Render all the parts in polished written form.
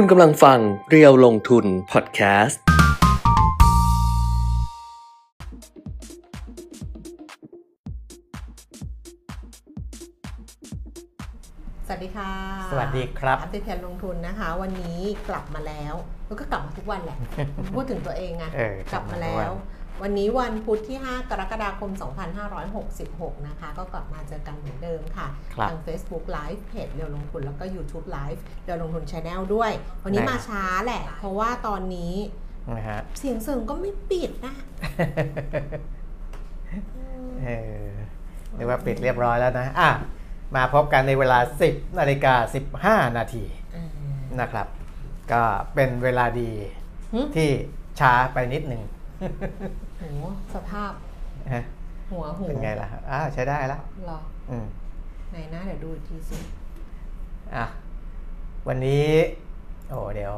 คุณกำลังฟังเรียวลงทุนพอดแคสต์สวัสดีค่ะสวัสดีครับอัปเดตแผนลงทุนนะคะวันนี้กลับมาแล้วแล้วก็กลับมาทุกวันแหละ พูดถึงตัวเองไงกลับมาแล้ววันนี้วันพุธที่5กรกฎาคม2566นะคะก็กลับมาเจอกันเหมือนเดิมค่ะทาง Facebook Live เพจเรียวลงทุนแล้วก็ YouTube Live เรียวลงทุน Channel ด้วยวันนี้มาช้าแหละเพราะว่าตอนนี้เสียงเสริมก็ไม่ปิดนะนึกว่าปิดเรียบร้อยแล้วนะมาพบกันในเวลา 10:15 น.นะครับก็เป็นเวลาดีที่ช้าไปนิดนึงโหสภาพหัวเป็นไงล่ะใช้ได้แล้วหรอไหนนะเดี๋ยวดูอีกทีสิวันนี้เดี๋ยว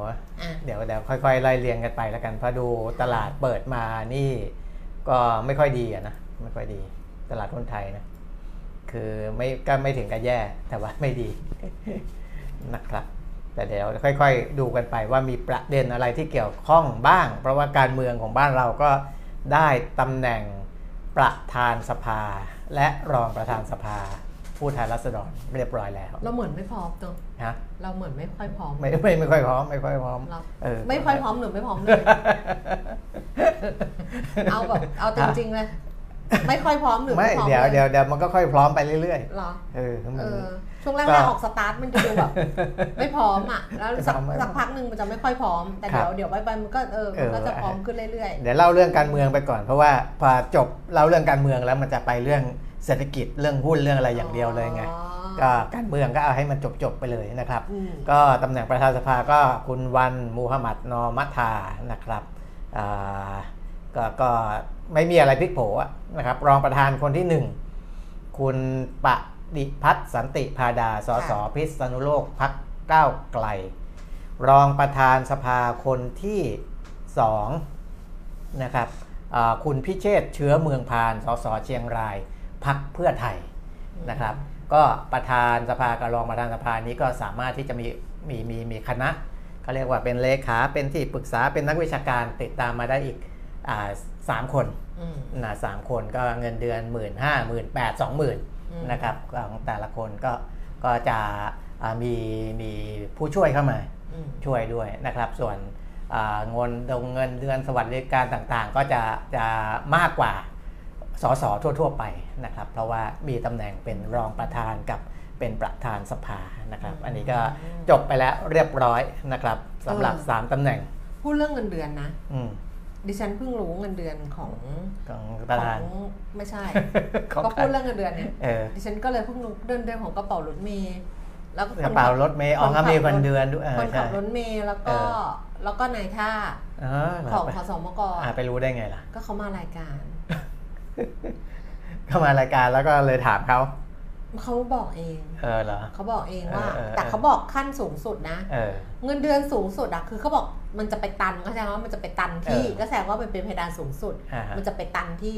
ค่อยๆไล่เรียงกันไปแล้วกันเพราะดูตลาดเปิดมานี่ก็ไม่ค่อยดีนะไม่ค่อยดีตลาดหุ้นไทยนะคือไม่ถึงกับแย่แต่ว่าไม่ดี นะครับแต่เดี๋ยวค่อยๆดูกันไปว่ามีประเด็นอะไรที่เกี่ยวข้องบ้างเพราะว่าการเมืองของบ้านเราก็ได้ตำแหน่งประธานสภาและรองประธานสภาผู้แทนราษฎรเรียบร้อยแล้วเราเหมือนไม่พร้อมตัวนะเราเหมือนไม่ค่อยพร้อมไม่ค่อยพร้อมไม่ค่อยพร้อมไม่ค่อยพร้อมหรือไม่พร้อมเลย เอาแบบเอาจริงๆเลยไม่ค่อยพร้อมหรือไม่พร้อมเดี๋ยวมันก็ค่อยพร้อมไปเรื่อยๆหรอช่วงแรกๆออกสตาร์ทมันจะดูแบบไม่พร้อมอ่ะแล้วสักพักนึงมันจะไม่ค่อยพร้อมแต่เดี๋ยวไปมันก็มันก็จะพร้อมขึ้นเรื่อยๆเดี๋ยวเล่าเรื่องการเมืองไปก่อนเพราะว่าพอจบเล่าเรื่องการเมืองแล้วมันจะไปเรื่องเศรษฐกิจเรื่องหุ้นเรื่องอะไรอย่างเดียวเลยไงก็การเมืองก็เอาให้มันจบๆไปเลยนะครับก็ตำแหน่งประธานสภาก็คุณวันมูฮัมหมัดนอมัทธานะครับก็ไม่มีอะไรพลิกโผนะครับรองประธานคนที่1คุณปฏิพัฒน์สันติพาดาสสพิษณุโลกพรรคก้าวไกลรองประธานสภาคนที่2นะครับคุณพิเชษฐ์เชื้อเมืองพานสสเชียงรายพรรคเพื่อไทยนะครับก็ประธานสภากับรองประธานสภานี้ก็สามารถที่จะมีคณะเขาเรียกว่าเป็นเลขาเป็นที่ปรึกษาเป็นนักวิชาการติดตามมาได้อีก3คนนะ3คนก็เงินเดือน 15,000 18,000 20,000 นะครับของแต่ละคนก็จะมีผู้ช่วยเข้ามาช่วยด้วยนะครับส่วนเงินเดือนสวัสดิการต่างๆก็จะมากกว่าสสทั่วๆไปนะครับเพราะว่ามีตำแหน่งเป็นรองประธานกับเป็นประธานสภานะครับอันนี้ก็จบไปแล้วเรียบร้อยนะครับสำหรับ3ตำแหน่งพูดเรื่องเงินเดือนนะดิฉันเพิ่งรู้เงินเดือนของไม่ใช่ก็พูดเรื่องเงินเดือนเนี่ยดิฉันก็เลยเพิ่งรู้เดือนของกระเป๋ารถเมล์แล้วก็กระเป๋ารถเมล์อ๋อก็มีคนเดือนด้วยคนขับรถเมล์แล้วก็นายท่าของขสมกไปรู้ได้ไงล่ะก็เขามารายการเขามารายการแล้วก็เลยถามเขาบอกเองเหรอเขาบอกเองว่าแต่เขาบอกขั้นสูงสุดนะเงินเดือนสูงสุดอ่ะคือเขาบอกมันจะไปตันก็แสดงว่ามันจะไปตันที่ก็แสดงว่ามันเป็นเพดานสูงสุดมันจะไปตันที่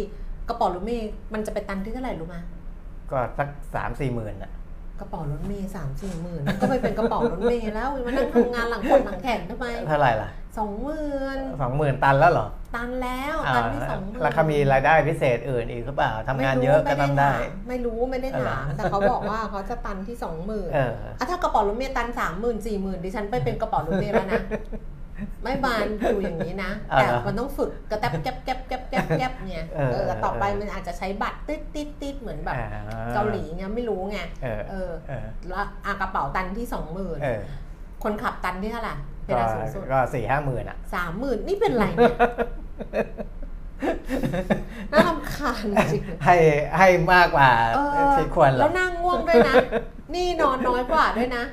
กระเป๋ารถเมล์มันจะไปตันที่เท่าไหร่รู้มั้ยก็สัก 3-4 หมื่นน่ะกระเป๋ารถเมล์ 3-4 หมื่นก็ไปเป็นกระเป๋ารถเมล์แล้วมานั่งทำงานหลังคนหลังแข่งทำไมเท่าไหร่ล่ะ 20,000 20,000 ตันแล้วเหรอตันแล้วตันที่ 20,000 แล้วเขามีรายได้พิเศษอื่นอีกหรือเปล่าทำงานเยอะก็ทำได้ไม่ได้ถามแต่เขาบอกว่าเขาจะตันที่ 20,000 ถ้ากระเป๋ารถเมล์ตัน 30,000 40,000 ดิฉันไปเป็นกระเป๋ารถเมล์แล้วนะไม่บานอยู่อย่างนี้นะแต่มันต้องฝึกกระแทบแก๊บเนี่ยต่อไปมันอาจจะใช้บัตรติ๊ดเหมือนแบบเกาหลีเนี่ยไม่รู้ไงแล้วกระเป๋าตันที่ 20,000 คนขับตันที่เท่าไหร่เพดานสูงสุดก็ 4-5 หมื่นอ่ะ 30,000 นี่เป็นไรเนี่ยน่ารำคาญจริงให้มากกว่าที่ควรแล้วนั่งง่วงด้วยนะนี่นอนน้อยกว่าด้วยนะ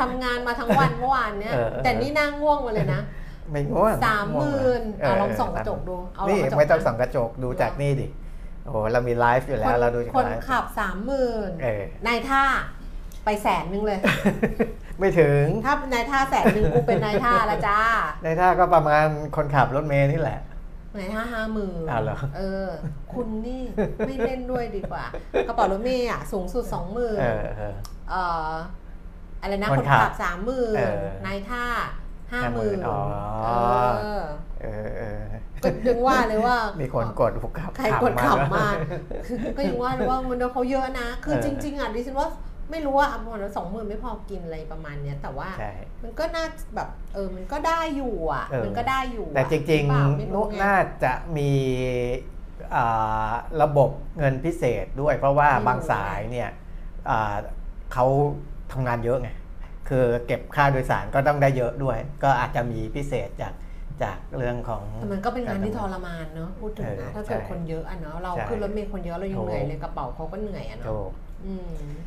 ทำงานมาทั้งวันเมื่อวานเนี้ยแต่นี่นั่งง่วงมาเลยนะไม่ง่วง 30,000 ลองส่องกระจกดูเอานี่ไม่ต้องส่องกระจกดูจากนี่ดิโอ้เรามีไลฟ์อยู่แล้วเราดูจากคนขับ 30,000 นายท่าไป100,000เลยไม่ถึงถ้านายท่า100,000กูเป็นนายท่าละจ้านายท่าก็ประมาณคนขับรถเมล์นี่แหละไหน50,000คุณนี่ไม่เล่นด้วยดีกว่ากระเป๋ารถเมล์อ่ะสูงสุด 20,000 อะไรนะคนขับ 30,000 นายท่า 50,000 อ๋อก็ยังว่าเลยว่ามีคนกดขับใครกดขับมากก็ยังว่าเลยว่ามันเขาเยอะนะคือจริงๆอ่ะดิฉันว่าไม่รู้ว่าประมาณ 20,000 ไม่พอกินอะไรประมาณเนี้ยแต่ว่ามันก็น่าแบบมันก็ได้อยู่อ่ะมันก็ได้อยู่แต่จริงๆนุน่าจะมีระบบเงินพิเศษด้วยเพราะว่าบางสายเนี่ยเขาทำงานเยอะไงคือเก็บค่าโดยสารก็ต้องได้เยอะด้วยก็อาจจะมีพิเศษจากเรื่องของมันก็เป็นงานที่ทรมานเนาะพูดถึงนะถ้าเกิดคนเยอะอ่ะเนาะเราขึ้นรถเมล์คนเยอะเรายังเหนื่อยเลยกระเป๋าเขาก็เหนื่อยอ่ะเนาะ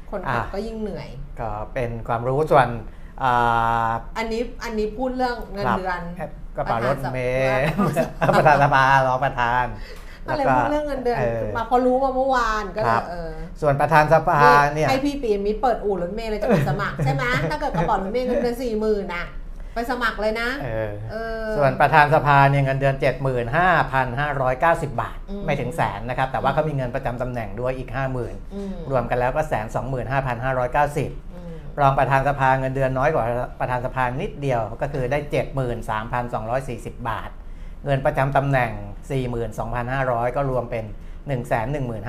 คนขับก็ยิ่งเหนื่อยก็เป็นความรู้ส่วนอันนี้พูดเรื่องเงินเดือนกระเป๋ารถเมล์ประธานสภารองประธานอะไรพูดเรื่องเงินเดือนมาพอรู้มาเมื่อวานก็เลยส่วนประธานสภาเนี่ยให้พี่ปีมิตรเปิดอู่รถเมล์เลยจะไปสมัครใช่ไหมถ้าเกิดกระเป๋ารถเมล์เงินเดือน 40,000 น่ะไปสมัครเลยนะส่วนประธานสภาเนี่ยเงินเดือน 75,590 บาทไม่ถึงแสนนะครับแต่ว่าเขามีเงินประจำตำแหน่งด้วยอีก 50,000 รวมกันแล้วก็ 125,590 รองประธานสภาเงินเดือนน้อยกว่าประธานสภานิดเดียวก็คือได้ 73,240 บาทเงินประจำตำแหน่ง 42,500 ก็รวมเป็น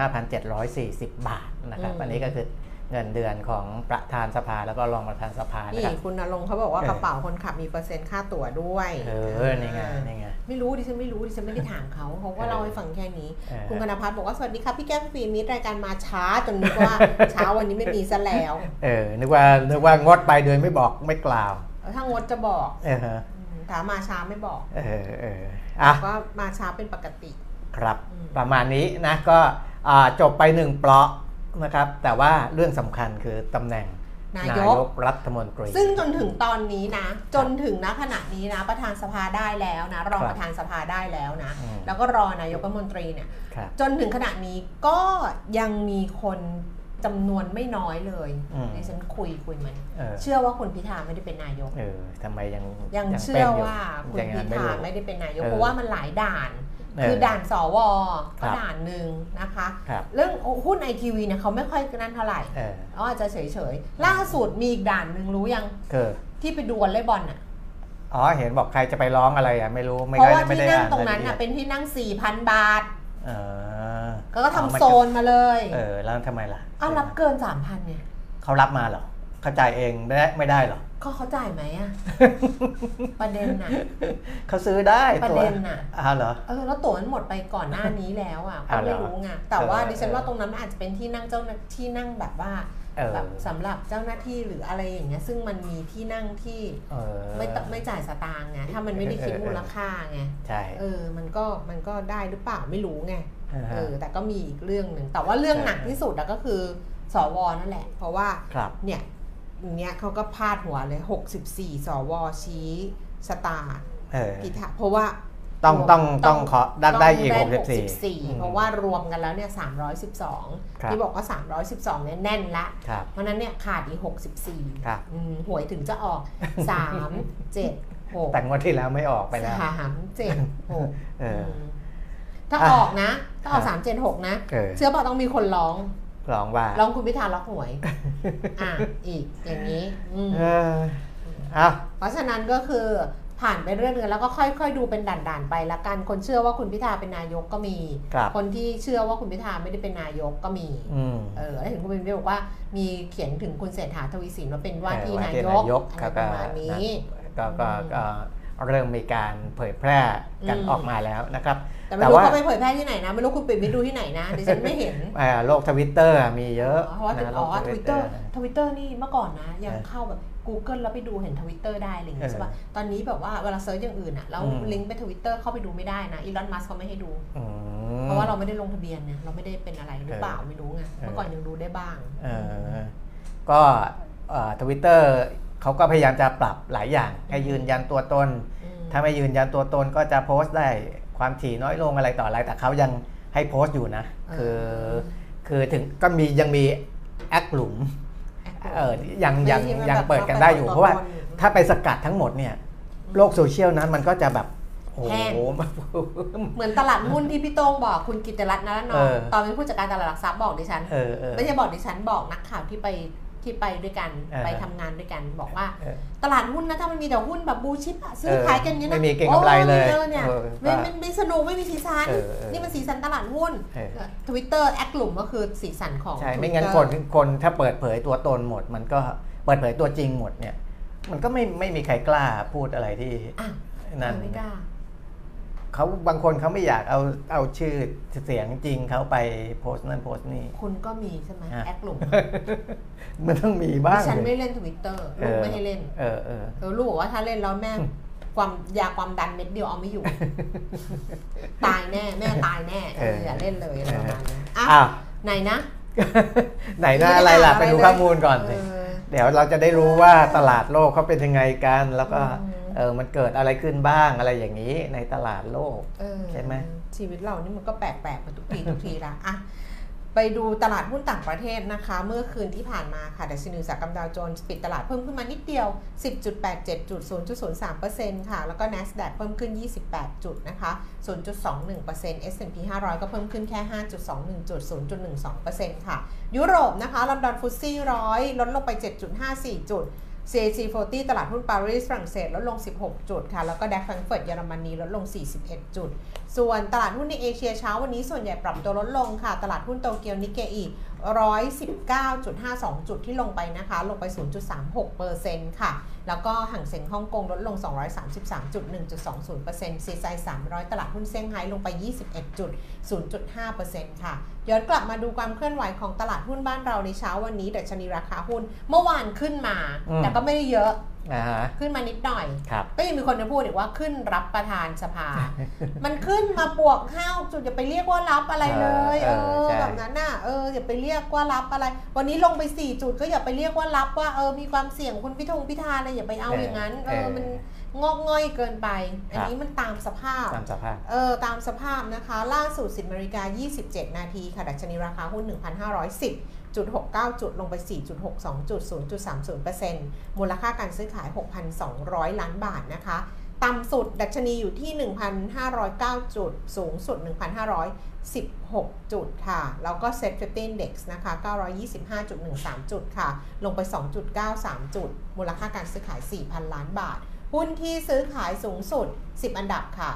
115,740 บาทนะครับอันนี้ก็คือเงินเดือนของประธานสภาแล้วก็รองประธานสภานะครับคุณณรงค์เขาบอกว่ากระเป๋าคนขับมีเปอร์เซ็นต์ค่าตั๋วด้วยนี่ไงนี่ไงไม่รู้ดิฉันไม่ได้ถามเขาก็เล่าให้ฟังแค่นี้คุณกนภัทรบอกว่าสวัสดีครับพี่แก้มฟิล์มรายการมาช้าจนนึกว่าเช้าวันนี้ไม่มีซะแล้วนึกว่างดไปโดยไม่บอกไม่กล่าวถ้างดจะบอกถ้ามาช้าไม่บอกว่ามาช้าเป็นปกติครับประมาณนี้นะก็จบไปหนึ่งเปราะนะครับแต่ว่าเรื่องสำคัญคือตำแหน่งนายกรัฐมนตรีซึ่งจนถึงตอนนี้นะจนถึงณขณะนี้นะประธานสภาได้แล้วนะรองประธานสภาได้แล้วนะแล้วก็รอนายกรัฐมนตรีเนี่ยจนถึงขณะนี้ก็ยังมีคนจำนวนไม่น้อยเลยดิฉันคุยมันเชื่อว่าคุณพิธาไม่ได้เป็นนายกทำไมยังเชื่อว่าคุณพิธาไม่ได้เป็นนายกเพราะว่ามันหลายด่านคือด่านสวก็ด่านหนึ่งนะคะเรื่องหุ้นไอทีวีเนี่ยเขาไม่ค่อยนั่นเท่าไหร่เขาอาจจะเฉยๆล่าสุดมีอีกด่านหนึ่งรู้ยังที่ไปดูวอลเลย์บอลอ่ะอ๋อเห็นบอกใครจะไปร้องอะไรอ่ะไม่รู้เพราะว่าที่นั่งตรงนั้นอ่ะเป็นที่นั่ง 4,000 บาทก็ทำโซนมาเลยแล้วทำไมล่ะอ้าวรับเกิน 3,000 เนี่ยเขารับมาเหรอเขาจ่ายเองไม่ได้เหรอเขาจ่ายไหมอ่ะประเด็นน่ะเขาซื้อได้ประเด็นน่ะเหรอแล้วตั๋วมันหมดไปก่อนหน้านี้แล้วอ่ะก็ไม่รู้ไงแต่ว่าดิฉันว่าตรงนั้นอาจจะเป็นที่นั่งเจ้าหน้าที่นั่งแบบว่าสำหรับเจ้าหน้าที่หรืออะไรอย่างเงี้ยซึ่งมันมีที่นั่งที่ไม่จ่ายสตางค์ไงถ้ามันไม่ได้คิดมูลค่าไงใช่มันก็ได้หรือเปล่าไม่รู้ไงแต่ก็มีอีกเรื่องหนึ่งแต่ว่าเรื่องหนักที่สุดก็คือสวนั่นแหละเพราะว่าเนี่ยเขาก็พาดหัวเลย64สวชี้ชะตาพิธาเพราะว่าต้องขอได้อีก64เพราะว่ารวมกันแล้วเนี่ย312ที่บอกว่า312เนี่ยแน่นละเพราะนั้นเนี่ยขาดอีก64หวยถึงจะออก376แต่งวดที่แล้วไม่ออกไปแล้ว376ถ้าออกนะถ้าออก376นะเชื่อป่ะต้องมีคนร้องว่าลองคุณพิธาล็อกหวยอีกอย่างนี้เพราะฉะนั้นก็คือผ่านไปเรื่องนึงแล้วก็ค่อยๆดูเป็นด่านๆไปละกันคนเชื่อว่าคุณพิธาเป็นนายกก็มีคนที่เชื่อว่าคุณพิธาไม่ได้เป็นนายกก็มีแล้วเห็นคุณพิมพ์บอกว่ามีเขียนถึงคุณเศรษฐาทวีสินว่าเป็นว่าที่นายกอะไรประมาณนี้ก็เริ่มมีการเผยแพร่กันออกมาแล้วนะครับแต่ว่าเขาไปเผยแพร่ที่ไหนนะไม่รู้คุณปิ่นไปดูที่ไหนนะดิฉันไม่เห็นโลก Twitter มีเยอะเพราะว่าTwitter นี่เมื่อก่อนนะยังเข้าแบบ Google แล้วไปดูเห็น Twitter ได้อะไรอย่างเงี้ยใช่ป่ะตอนนี้แบบว่าเวลาเซิร์ชอย่างอื่นอ่ะแล้วลิงก์ไป Twitter เข้าไปดูไม่ได้นะอีลอนมัสก์เขาไม่ให้ดูเพราะว่าเราไม่ได้ลงทะเบียนนะเราไม่ได้เป็นอะไรหรือเปล่าไม่รู้ไงเมื่อก่อนยังดูได้บ้างก็Twitterเขาก็พยายามจะปรับหลายอย่างให้ยืนยันตัวตนถ้าไม่ยืนยันตัวตนก็จะโพสต์ได้ความถี่น้อยลงอะไรต่ออะไรแต่เขายังให้โพสต์อยู่นะคือถึงก็มียังมีแอคหลุมยังเปิดกันได้อยู่เพราะว่าถ้าไปสกัดทั้งหมดเนี่ยโลกโซเชียลนั้นมันก็จะแบบโอ้โหเหมือนตลาดหุ้นที่พี่โต้งบอกคุณกิตติรัตน์นรนนท์ตอนเป็นผู้จัดการตลาดหลักทรัพย์บอกดิฉันไม่ใช่บอกดิฉันบอกนักข่าวที่ไป ที่ไปด้วยกันไปทำงานด้วยกันบอกว่าตลาดหุ้นนะถ้ามันมีแต่หุ้นแบบบูชิปอะซื้อขายกันอย่างนี้นะไม่มีเก่งกำไรเลยเนี่ยไม่สนุกไม่มีสีสันนี่มันสีสันตลาดหุ้น Twitter แอคกลุ่มก็คือสีสันของใช่ไม่งั้นคนถ้าเปิดเผยตัวตนหมดมันก็เปิดเผยตัวจริงหมดเนี่ยมันก็ไม่มีใครกล้าพูดอะไรที่นั่นไม่กล้าเขาบางคนเขาไม่อยากเอาชื่อเสียงจริงเขาไปโพสต์นั่นโพสต์นี่คุณก็มีใช่ไหมแอคหลุมมันต้องมีบ้างฉันไม่เล่น Twitter ลูกไม่ให้เล่นลูกบอกว่าถ้าเล่นแล้วแม่ความดันเม็ดเดียวเอาไม่อยู่ตายแน่แม่ตายแน่อย่าเล่นเลยประมาณนี้อ้าวไหนนะไหนนะอะไรล่ะไปดูข้อมูลก่อนสิเดี๋ยวเราจะได้รู้ว่าตลาดโลกเขาเป็นยังไงกันแล้วก็มันเกิดอะไรขึ้นบ้างอะไรอย่างนี้ในตลาดโลกใช่ไหมชีวิตเรานี่มันก็แปลกๆมาทุกทีละอ่ะไปดูตลาดหุ้นต่างประเทศนะคะเมื่อคืนที่ผ่านมาค่ะดัชนีอุตสาหกรรมดาวโจนส์ปิดตลาดเพิ่มขึ้นมานิดเดียว 10.87 จุด 0.03% ค่ะแล้วก็ Nasdaq เพิ่มขึ้น28จุดนะคะ 0.21% S&P 500ก็เพิ่มขึ้นแค่ 5.21 จุด 0.12% ค่ะยุโรปนะคะลอนดอนฟุตซี่100ลดลงไป 7.54 จุดCAC 40 ตลาดหุ้นปารีสฝรั่งเศสลดลง16จุดค่ะแล้วก็ดัคแฟรงก์เฟิร์ตเยอรมนีลดลง41จุดส่วนตลาดหุ้นในเอเชียเช้าวันนี้ส่วนใหญ่ปรับตัวลดลงค่ะตลาดหุ้นโตเกียวนิกเกอิ119.52 จุดที่ลงไปนะคะลงไป 0.36% ค่ะแล้วก็หั่งเส็งฮ่องกงลดลง 233.1.20% CSI 300ตลาดหุ้นเซี่ยงไฮ้ลงไป 21.0.5% ค่ะย้อนกลับมาดูความเคลื่อนไหวของตลาดหุ้นบ้านเราในเช้าวันนี้ดัชนีราคาหุ้นเมื่อวานขึ้นมาแต่ก็ไม่ได้เยอะขึ้นมานิดหน่อยก็ยังมีคนจะพูดอีกว่าขึ้นรับประธานสภามันขึ้นมาบวก5 จุดอย่าไปเรียกว่ารับอะไรเลยแบบนั้นน่ะอย่าไปเรียกว่ารับอะไรวันนี้ลงไป4 จุดก็อย่าไปเรียกว่ารับว่ามีความเสี่ยงคุณพิธาอะไรอย่าไปเอาอย่างนั้นมันงอกง่อยเกินไปอันนี้มันตามสภาพตามสภาพนะคะล่าสุด10 นาฬิกา 27 นาทีค่ะดัชนีราคาหุ้น 1,510.69 จุดลงไป 4.62 จุด 0.30% มูลค่าการซื้อขาย 6,200 ล้านบาทนะคะต่ำสุดดัชนีอยู่ที่ 1,509 จุดสูงสุด 1,516 จุดค่ะแล้วก็ SET50 Index นะคะ 925.13 จุดค่ะลงไป 2.93 จุดมูลค่าการซื้อขาย 4,000 ล้านบาทหุ้นที่ซื้อขายสูงสุด10อันดับค่ะ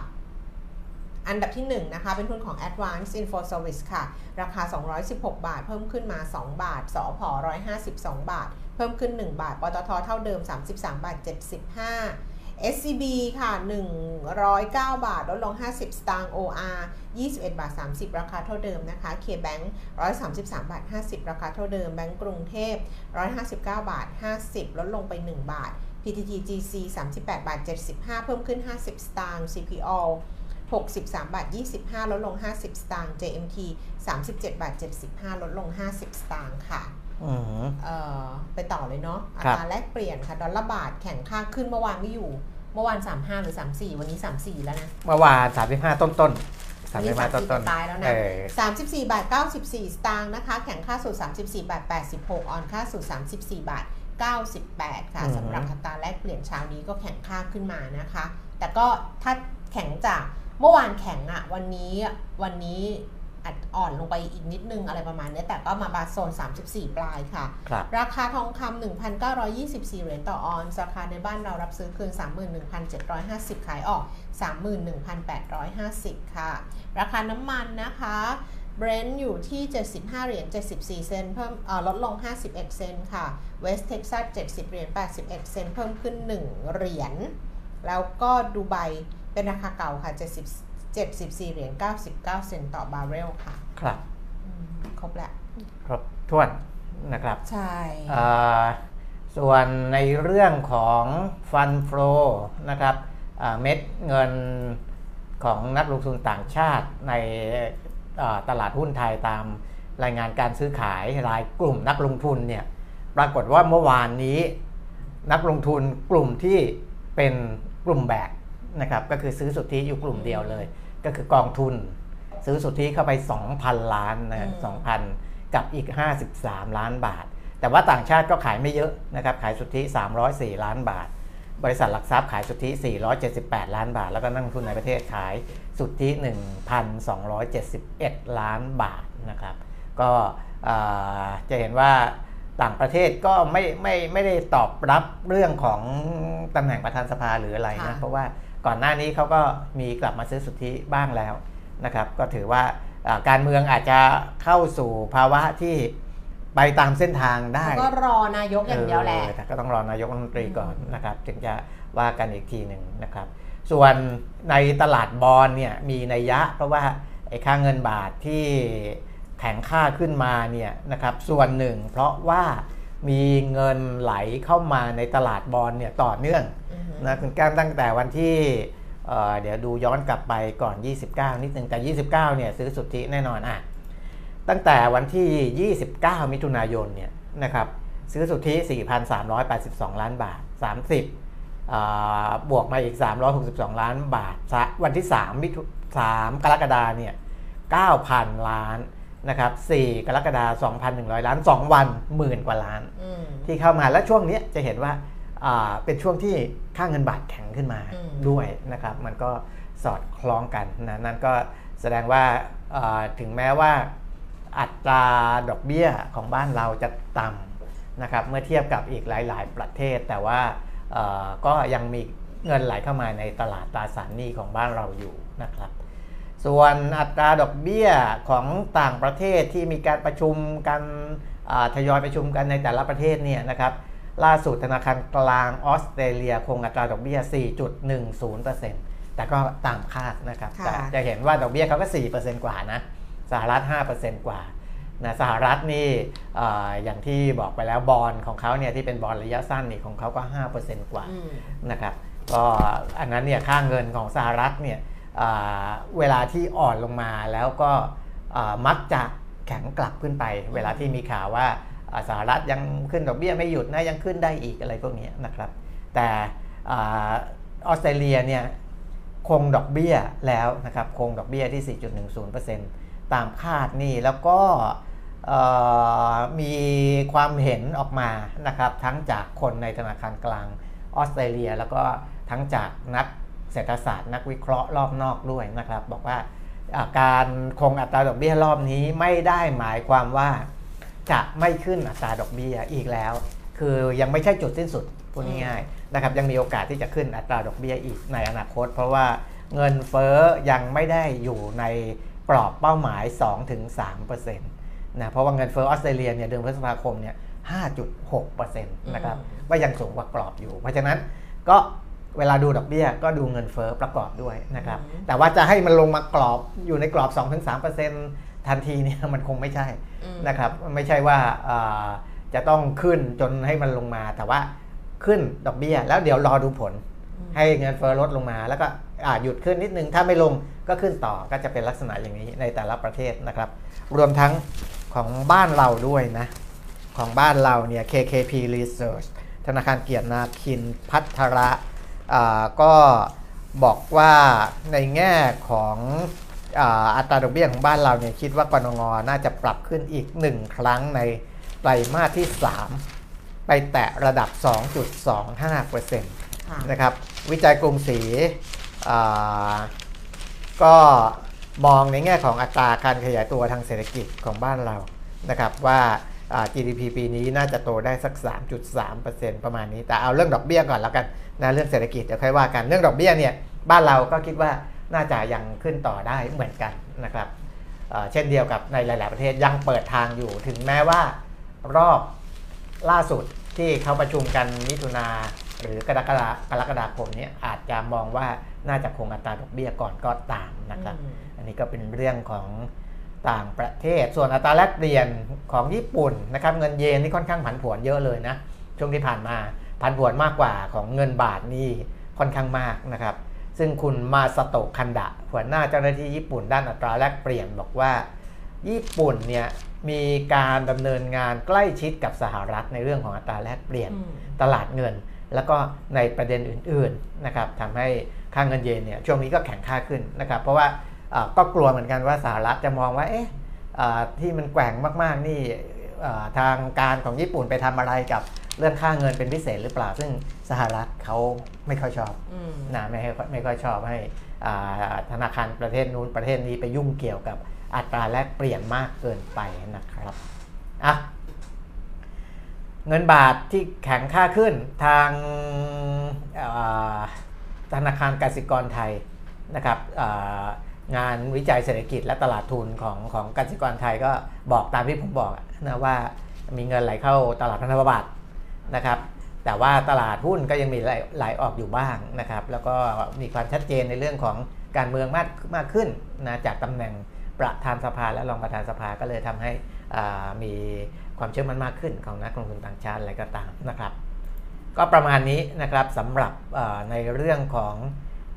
อันดับที่1นะคะเป็นหุ้นของ Advance Info Service ค่ะราคา216บาทเพิ่มขึ้นมา2บาทสผ152บาทเพิ่มขึ้น1บาทปตทเท่าเดิม 33.75 SCB ค่ะ109บาทลดลง50สตางค์ OR 21.30 ราคาเท่าเดิมนะคะ KBank 133.50 ราคาเท่าเดิมแบงก์กรุงเทพ159.50 ลดลงไป1บาทPTTGC 38.75 เพิ่มขึ้น50สตางค์ CPO 63.25 ลดลง50สตางค์ JMT 37.75 ลดลง50สตางค์ค่ะไปต่อเลยเนาะอัตราแลกเปลี่ยนค่ะดอลลาร์บาทแข็งค่าขึ้นเมื่อวานไม่อยู่เมื่อวาน 35 หรือ 34 วันนี้ 34 แล้วนะเมื่อวาน 35 ต้นนี่34ตายแล้วนะ 34.94 สตางค์นะคะแข็งค่าสุด 34.86 อ่อนค่าสุด 34.98 ค่ะสำหรับอัตราแลกเปลี่ยนเช้านี้ก็แข็งค่าขึ้นมานะคะแต่ก็ถ้าแข็งจากเมื่อวานแข็งอ่ะวันนี้อ่อนลงไปอีกนิดนึงอะไรประมาณนี้แต่ก็มาบาทโซน34ปลายค่ะราคาทองคำ 1,924 เหรียญต่อออนซ์ราคาในบ้านเรารับซื้อคืน 31,750 ขายออก 31,850 ค่ะราคาน้ำมันนะคะ Brent อยู่ที่75 เหรียญ 74 เซนต์เพิ่มลดลง51 เซนต์ค่ะ West Texas 70 เหรียญ 81 เซนต์เพิ่มขึ้น1เหรียญแล้วก็ดูไบเป็นราคาเก่าค่ะ74 เหรียญ 99 เซนต์ต่อบาร์เรลค่ะครับครบแล้วครบถ้วนนะครับใช่ส่วนในเรื่องของฟันโฟลนะครับเม็ดเงินของนักลงทุนต่างชาติในตลาดหุ้นไทยตามรายงานการซื้อขายรายกลุ่มนักลงทุนเนี่ยปรากฏว่าเมื่อวานนี้นักลงทุนกลุ่มที่เป็นกลุ่มแบกนะครับก็คือซื้อสุทธิอยู่กลุ่มเดียวเลยก็คือกองทุนซื้อสุทธิเข้าไป 2,000 ล้านนะ 2,000 กับอีก53ล้านบาทแต่ว่าต่างชาติก็ขายไม่เยอะนะครับขายสุทธิ304ล้านบาทบริษัทหลักทรัพย์ขายสุทธิ478ล้านบาทแล้วก็นักลงทุนในประเทศขายสุทธิ 1,271 ล้านบาทนะครับก็จะเห็นว่า ต่างประเทศก็ไม่ได้ตอบรับเรื่องของตำแหน่งประธานสภาหรืออะไรนะเพราะว่าก่อนหน้านี้เขาก็มีกลับมาซื้อสุทธิบ้างแล้วนะครับก็ถือว่าการเมืองอาจจะเข้าสู่ภาวะที่ไปตามเส้นทางได้ก็รอนายกอย่างเดียวแหละแต่ก็ต้องรอนายกรัฐมนตรีก่อนนะครับถึงจะว่ากันอีกทีหนึ่งนะครับส่วนในตลาดบอนเนี่ยมีนัยยะเพราะว่าไอ้ค่าเงินบาทที่แข็งค่าขึ้นมาเนี่ยนะครับส่วนหนึ่งเพราะว่ามีเงินไหลเข้ามาในตลาดบอนเนี่ยต่อเนื่องนะคุณแก้มตั้งแต่วันที่เดี๋ยวดูย้อนกลับไปก่อน29นิดนึงแต่29เนี่ยซื้อสุทธิแน่นอนอ่ะตั้งแต่วันที่29มิถุนายนเนี่ยนะครับซื้อสุทธิ 4,382 ล้านบาท30บวกมาอีก362ล้านบาทวันที่3กรกฎาคมเนี่ย 9,000 ล้านนะครับ4กรกฎาคม 2,100 ล้าน2วัน10,000 กว่าล้านที่เข้ามาและช่วงนี้จะเห็นว่าเป็นช่วงที่ค่าเงินบาทแข็งขึ้นมาด้วยนะครับมันก็สอดคล้องกันนะนั่นก็แสดงว่าถึงแม้ว่าอัตราดอกเบี้ยของบ้านเราจะต่ำนะครับเมื่อเทียบกับอีกหลายๆประเทศแต่ว่าก็ยังมีเงินไหลเข้ามาในตลาดตราสารหนี้ของบ้านเราอยู่นะครับส่วนอัตราดอกเบี้ยของต่างประเทศที่มีการประชุมกันทยอยประชุมกันในแต่ละประเทศเนี่ยนะครับล่าสุดธนาคารกลางออสเตรเลียคงอัตราดอกเบี้ย 4.10% แต่ก็ตามคาดนะครับจะเห็นว่าดอกเบี้ยเขาก็ 4% กว่านะสหรัฐ 5% กว่านะสหรัฐนี่อย่างที่บอกไปแล้วบอนด์ของเขาเนี่ยที่เป็นบอนด์ระยะสั้นนี่ของเขาก็ 5% กว่านะครับก็อันนั้นเนี่ยค่าเงินของสหรัฐเนี่ยเวลาที่อ่อนลงมาแล้วก็มักจะแข็งกลับขึ้นไปเวลาที่มีข่าวว่าสหรัฐยังขึ้นดอกเบี้ยไม่หยุดนะยังขึ้นได้อีกอะไรพวกนี้นะครับแต่ออสเตรเลียเนี่ยคงดอกเบี้ยแล้วนะครับคงดอกเบี้ยที่ 4.10% ตามคาดนี่แล้วก็มีความเห็นออกมานะครับทั้งจากคนในธนาคารกลางออสเตรเลียแล้วก็ทั้งจากนักเศรษฐศาสตร์นักวิเคราะห์รอบนอกด้วยนะครับบอกว่าการคงอัตราดอกเบี้ยรอบนี้ไม่ได้หมายความว่าจะไม่ขึ้นอัตราดอกเบี้ยอีกแล้วคือยังไม่ใช่จุดสิ้นสุดพูดง่ายๆนะครับยังมีโอกาสที่จะขึ้นอัตราดอกเบี้ยอีกในอนาคตเพราะว่าเงินเฟ้อยังไม่ได้อยู่ในกรอบเป้าหมาย 2-3% นะเพราะว่าเงินเฟ้อออสเตรเลียเนี่ยเดือนพฤษภาคมเนี่ย 5.6% นะครับก็ยังสูงกว่ากรอบอยู่เพราะฉะนั้นก็เวลาดูดอกเบี้ยก็ดูเงินเฟ้อประกอบด้วยนะครับแต่ว่าจะให้มันลงมากรอบอยู่ในกรอบ 2-3% ทันทีเนี่ยมันคงไม่ใช่นะครับไม่ใช่ว่าจะต้องขึ้นจนให้มันลงมาแต่ว่าขึ้นดอกเบี้ยแล้วเดี๋ยวรอดูผลให้เงินเฟ้อลดลงมาแล้วก็หยุดขึ้นนิดนึงถ้าไม่ลงก็ขึ้นต่อก็จะเป็นลักษณะอย่างนี้ในแต่ละประเทศนะครับรวมทั้งของบ้านเราด้วยนะของบ้านเราเนี่ย KKP Research ธนาคารเกียรตินาคินภัทระก็บอกว่าในแง่ของอัตราดอกเบี้ยของบ้านเราเนี่ยคิดว่ากนง.น่าจะปรับขึ้นอีก1ครั้งในไตรมาสที่3ไปแตะระดับ 2.25% นะครับวิจัยกรุงศรีก็มองในแง่ของอัตราการขยายตัวทางเศรษฐกิจของบ้านเรานะครับว่า GDP ปีนี้น่าจะโตได้สัก 3.3% ประมาณนี้แต่เอาเรื่องดอกเบี้ยก่อนแล้วกันนะเรื่องเศรษฐกิจเดี๋ยวค่อยว่ากันเรื่องดอกเบี้ยเนี่ยบ้านเราก็คิดว่าน่าจะยังขึ้นต่อได้เหมือนกันนะครับเช่นเดียวกับในหลายๆประเทศยังเปิดทางอยู่ถึงแม้ว่ารอบล่าสุดที่เขาประชุมกันมิถุนาหรือกรกฎาคมนี้อาจจะมองว่าน่าจะคงอัตราดอกเบี้ยก่อนก็ตามนะครับอันนี้ก็เป็นเรื่องของต่างประเทศส่วนอัตราแลกเปลี่ยนของญี่ปุ่นนะครับเงินเยนนี่ค่อนข้างผันผวนเยอะเลยนะช่วงที่ผ่านมาผันผวนมากกว่าของเงินบาทนี่ค่อนข้างมากนะครับซึ่งคุณมาซาโตะคันดะหัวหน้าเจ้าหน้าที่ญี่ปุ่นด้านอัตราแลกเปลี่ยนบอกว่าญี่ปุ่นเนี่ยมีการดำเนินงานใกล้ชิดกับสหรัฐในเรื่องของอัตราแลกเปลี่ยนตลาดเงินแล้วก็ในประเด็นอื่นๆนะครับทำให้ค่าเงินเยนเนี่ยช่วงนี้ก็แข็งค่าขึ้นนะครับเพราะว่าก็กลัวเหมือนกันว่าสหรัฐจะมองว่าที่มันแกว่งมากๆนี่ทางการของญี่ปุ่นไปทำอะไรกับเรื่องค่าเงินเป็นพิเศษหรือเปล่าซึ่งสหรัฐเขาไม่ค่อยชอบนะไม่ค่อยชอบให้ธนาคารประเทศนู้นประเทศนี้ไปยุ่งเกี่ยวกับอัตราแลกเปลี่ยนมากเกินไปนะครับอ่ะ เงินบาทที่แข็งค่าขึ้นทางธนาคารกสิกรไทยนะครับงานวิจัยเศรษฐกิจและตลาดทุนของกสิกรไทยก็บอกตามที่ผมบอกนะว่ามีเงินไหลเข้าตลาดพันธบัตรนะครับแต่ว่าตลาดหุ้นก็ยังมีไหลออกอยู่บ้างนะครับแล้วก็มีความชัดเจนในเรื่องของการเมืองมากขึ้นนะจากตำแหน่งประธานสภาและรองประธานสภาก็เลยทำให้มีความเชื่อมั่นมากขึ้นของนักลงทุนต่างชาติอะไรก็ตามนะครับก็ประมาณนี้นะครับสำหรับในเรื่องของ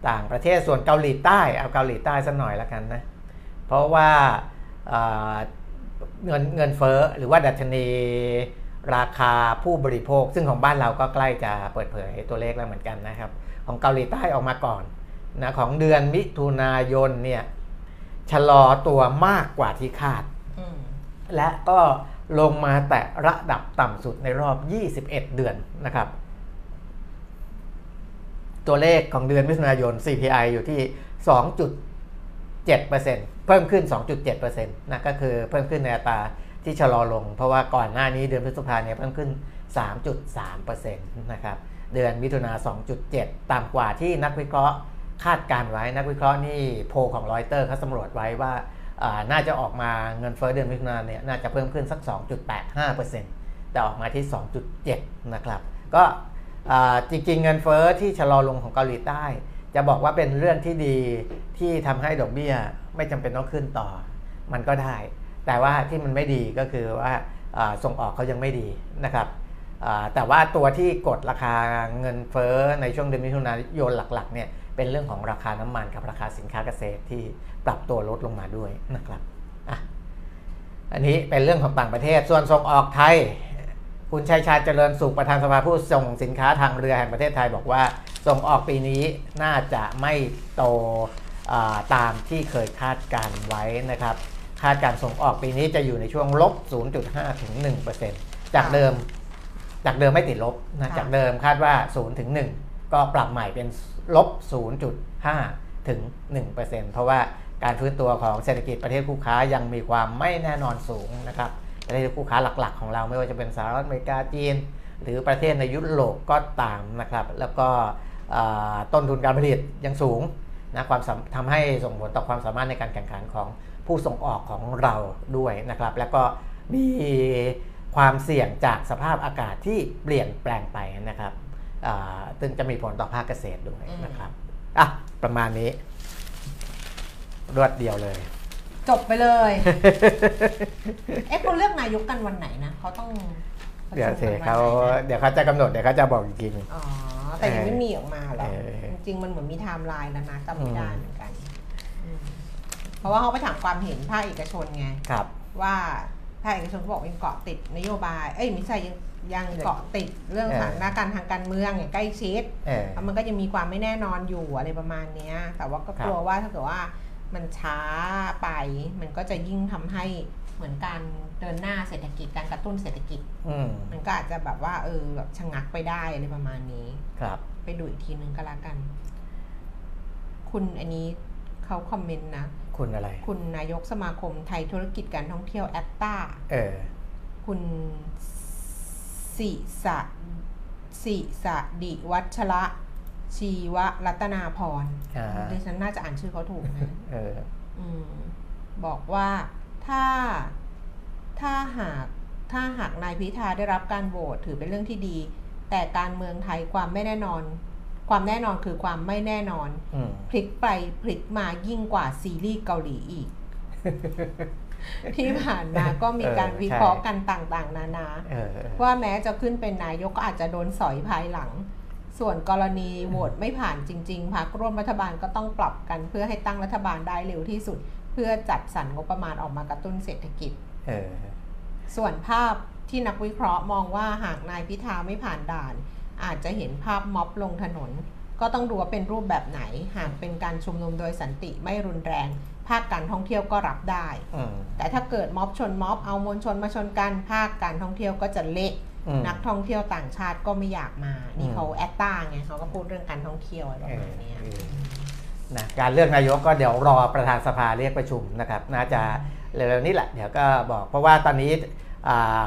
ต่างประเทศส่วนเกาหลีใต้เอาเกาหลีใต้สักหน่อยละกันนะเพราะว่าเงินเฟ้อหรือว่าดัชนีราคาผู้บริโภคซึ่งของบ้านเราก็ใกล้จะเปิดเผยตัวเลขแล้วเหมือนกันนะครับของเกาหลีใต้ออกมาก่อนนะของเดือนมิถุนายนเนี่ยชะลอตัวมากกว่าที่คาดและก็ลงมาแตะระดับต่ำสุดในรอบ21เดือนนะครับตัวเลขของเดือนมิถุนายน CPI อยู่ที่ 2.7% เพิ่มขึ้น 2.7% นะก็คือเพิ่มขึ้นในอัตราที่ชะลอลงเพราะว่าก่อนหน้านี้เดือนพฤษภาคมเนี่ยเพิ่มขึ้น 3.3% นะครับเดือนมิถุนายน 2.7 ต่ำกว่าที่นักวิเคราะห์คาดการไว้นักวิเคราะห์นี่โพลของรอยเตอร์เขาสำรวจไว้ว่าน่าจะออกมาเงินเฟ้อเดือนมิถุนายนเนี่ยน่าจะเพิ่มขึ้นสัก 2.85% แต่ออกมาที่ 2.7 นะครับก็จริงๆเงินเฟ้อที่ชะลอลงของเกาหลีใต้จะบอกว่าเป็นเรื่องที่ดีที่ทำให้ดอกเบี้ยไม่จำเป็นต้องขึ้นต่อมันก็ได้แต่ว่าที่มันไม่ดีก็คือว่าส่งออกเขายังไม่ดีนะครับแต่ว่าตัวที่กดราคาเงินเฟ้อในช่วงเดือนมิถุนายนหลักๆเนี่ยเป็นเรื่องของราคาน้ำมันกับราคาสินค้าเกษตรที่ปรับตัวลดลงมาด้วยนะครับอันนี้เป็นเรื่องของต่างประเทศส่วนส่งออกไทยคุณชัยชาญเจริญสุขประธานสภาผู้ส่งสินค้าทางเรือแห่งประเทศไทยบอกว่าส่งออกปีนี้น่าจะไม่โตตามที่เคยคาดการไว้นะครับคาดการส่งออกปีนี้จะอยู่ในช่วงลบ 0.5 ถึง 1% จากเดิมไม่ติดลบนะจากเดิมคาดว่า 0 ถึง 1 ก็ปรับใหม่เป็นลบ 0.5 ถึง 1% เพราะว่าการฟื้นตัวของเศรษฐกิจประเทศคู่ค้ายังมีความไม่แน่นอนสูงนะครับประเทศคู่ค้าหลักๆของเราไม่ว่าจะเป็นสหรัฐอเมริกาจีนหรือประเทศในยุโรปก็ตามนะครับแล้วก็ต้นทุนการผลิตยังสูงนะความทำให้ส่งผลต่อความสามารถในการแข่งขันของผู้ส่งออกของเราด้วยนะครับแล้วก็มีความเสี่ยงจากสภาพอากาศที่เปลี่ยนแปลงไปนะครับซึ่งจะมีผลต่อภาคเกษตรด้วยนะครับประมาณนี้รวดเดียวเลยจบไปเลย เขาเลือกนายกกันวันไหนนะเขาต้องเดี๋ยวเขาจะกำหนดเดี๋ยวเขาจะบอกอีกทีนึงอ๋อแต่ยังไม่มีออกมาหรอกจริงๆมันเหมือนมีไทม์ไลน์แล้วนะก็ไม่ได้เหมือนกันเพราะว่าเขาไปถามความเห็นภาคเอกชนไงว่าภาคเอกชนเขาบอกยังเกาะติดนโยบายไม่ใช่ยังเกาะติดเรื่องสถานการณ์ทางการเมืองอย่างใกล้ชิดมันก็ยังมีความไม่แน่นอนอยู่อะไรประมาณนี้แต่ว่าก็กลัวว่าถ้าเกิดว่ามันช้าไปมันก็จะยิ่งทำให้เหมือนการเดินหน้าเศรษฐกิจการกระตุ้นเศรษฐกิจ มันก็อาจจะแบบว่าแบบชะงักไปได้อะไรประมาณนี้ครับไปดูอีกทีนึงก็แล้วกันคุณอันนี้เขาคอมเมนต์นะคุณอะไรคุณนายกสมาคมไทยธุรกิจการท่องเที่ยวแอตตาคุณศิษะดิวัชระชีวรัตนาพรดิฉันน่าจะอ่านชื่อเขาถูกนะบอกว่าถ้าหากนายพิธาได้รับการโหวตถือเป็นเรื่องที่ดีแต่การเมืองไทยความแน่นอนคือความไม่แน่นอนพลิกไปพลิกมายิ่งกว่าซีรีส์เกาหลีอีก ที่ผ่านมาก็มีการวิเคราะห์กันต่างๆนานาว่าแม้จะขึ้นเป็นนายกก็อาจจะโดนสอยภายหลังส่วนกรณีโหวตไม่ผ่านจริงๆพรรคร่วมรัฐบาลก็ต้องปรับกันเพื่อให้ตั้งรัฐบาลได้เร็วที่สุดเพื่อจัดสรรงบประมาณออกมากระตุ้นเศรษฐกิจส่วนภาพที่นักวิเคราะห์มองว่าหากนายพิธาไม่ผ่านด่านอาจจะเห็นภาพม็อบลงถนนก็ต้องดูว่าเป็นรูปแบบไหนหากเป็นการชุมนุมโดยสันติไม่รุนแรงภาคการท่องเที่ยวก็รับได้แต่ถ้าเกิดม็อบชนม็อบเอามวลชนมาชนกันภาคการท่องเที่ยวก็จะเละนักท่องเที่ยวต่างชาติก็ไม่อยากมานี่เขาแอตตาไงเขาก็พูดเรื่องการท่องเที่ยวอะไรประมาณนี้นะการเลือกนายกก็เดี๋ยวรอประธานสภาเรียกประชุมนะครับน่าจะเร็วๆนี้แหละเดี๋ยวก็บอกเพราะว่าตอนนี้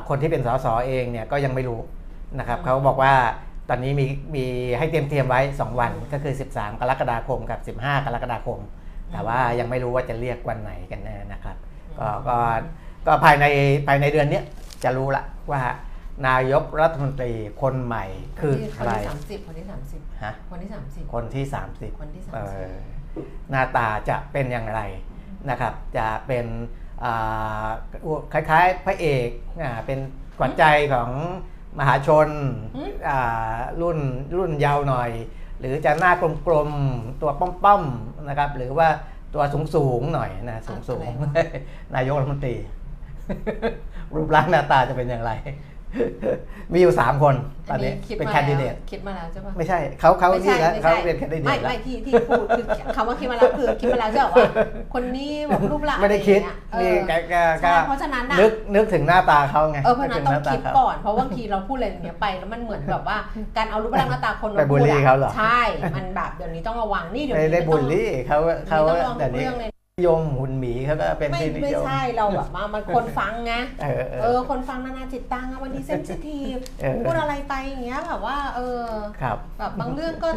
คนที่เป็นสสเองเนี่ยก็ยังไม่รู้นะครับเขาบอกว่าตอนนี้มีให้เตรียมไว้2วันก็คือ13กรกฎาคมกับ15กรกฎาคมแต่ว่ายังไม่รู้ว่าจะเรียกวันไหนกันแน่นะครับก็ภายในเดือนนี้จะรู้ละว่านายกรัฐมนตรีคนใหม่คือใครคนที่30หน้าตาจะเป็นอย่างไรนะครับจะเป็นคล้ายๆพระเอกเป็นขวัญใจของมหาชนรุ่นยาวหน่อยหรือจะหน้ากลมๆตัวป้อมๆนะครับหรือว่าตัวสูงหน่อยนะสูงๆนายกรัฐมนตรีรูปร่างหน้าตาจะเป็นอย่างไรมีอยู่3คนตอนนี้เป็นแคนดิเดตคิดมาแล้วใช่ป่ะไม่ใช่เขานี่แล้วเขาเป็นแคนดิเดตไม่ที่พูดคือคำว่าคิดมาแล้วคือคิดมาแล้วใช่ป่ะว่าคนนี้แบบรูปร่างไม่ได้คิดนี่ก็เพราะฉะนั้นนึกถึงหน้าตาเขาไงเพราะฉะนั้นต้องคิดก่อนเพราะบางทีเราพูดอะไรอย่างเงี้ยไปแล้วมันเหมือนแบบว่าการเอารูปร่างหน้าตาคนมาบูลลี่เขาเหรอใช่มันแบบเดี๋ยวนี้ต้องระวังนี่เดี๋ยวนี้ไม่ได้บูลลี่เขาแต่นี่ยมหุ่นหมีเขาก็เป็นที่นิยมไม่ใช่เราแบบมันคนฟังไงคนฟังนานาจิตตังวันนี้เซนซิทีฟพูดอะไรไปอย่างเงี้ยแบบว่าแบบบางเรื่องก็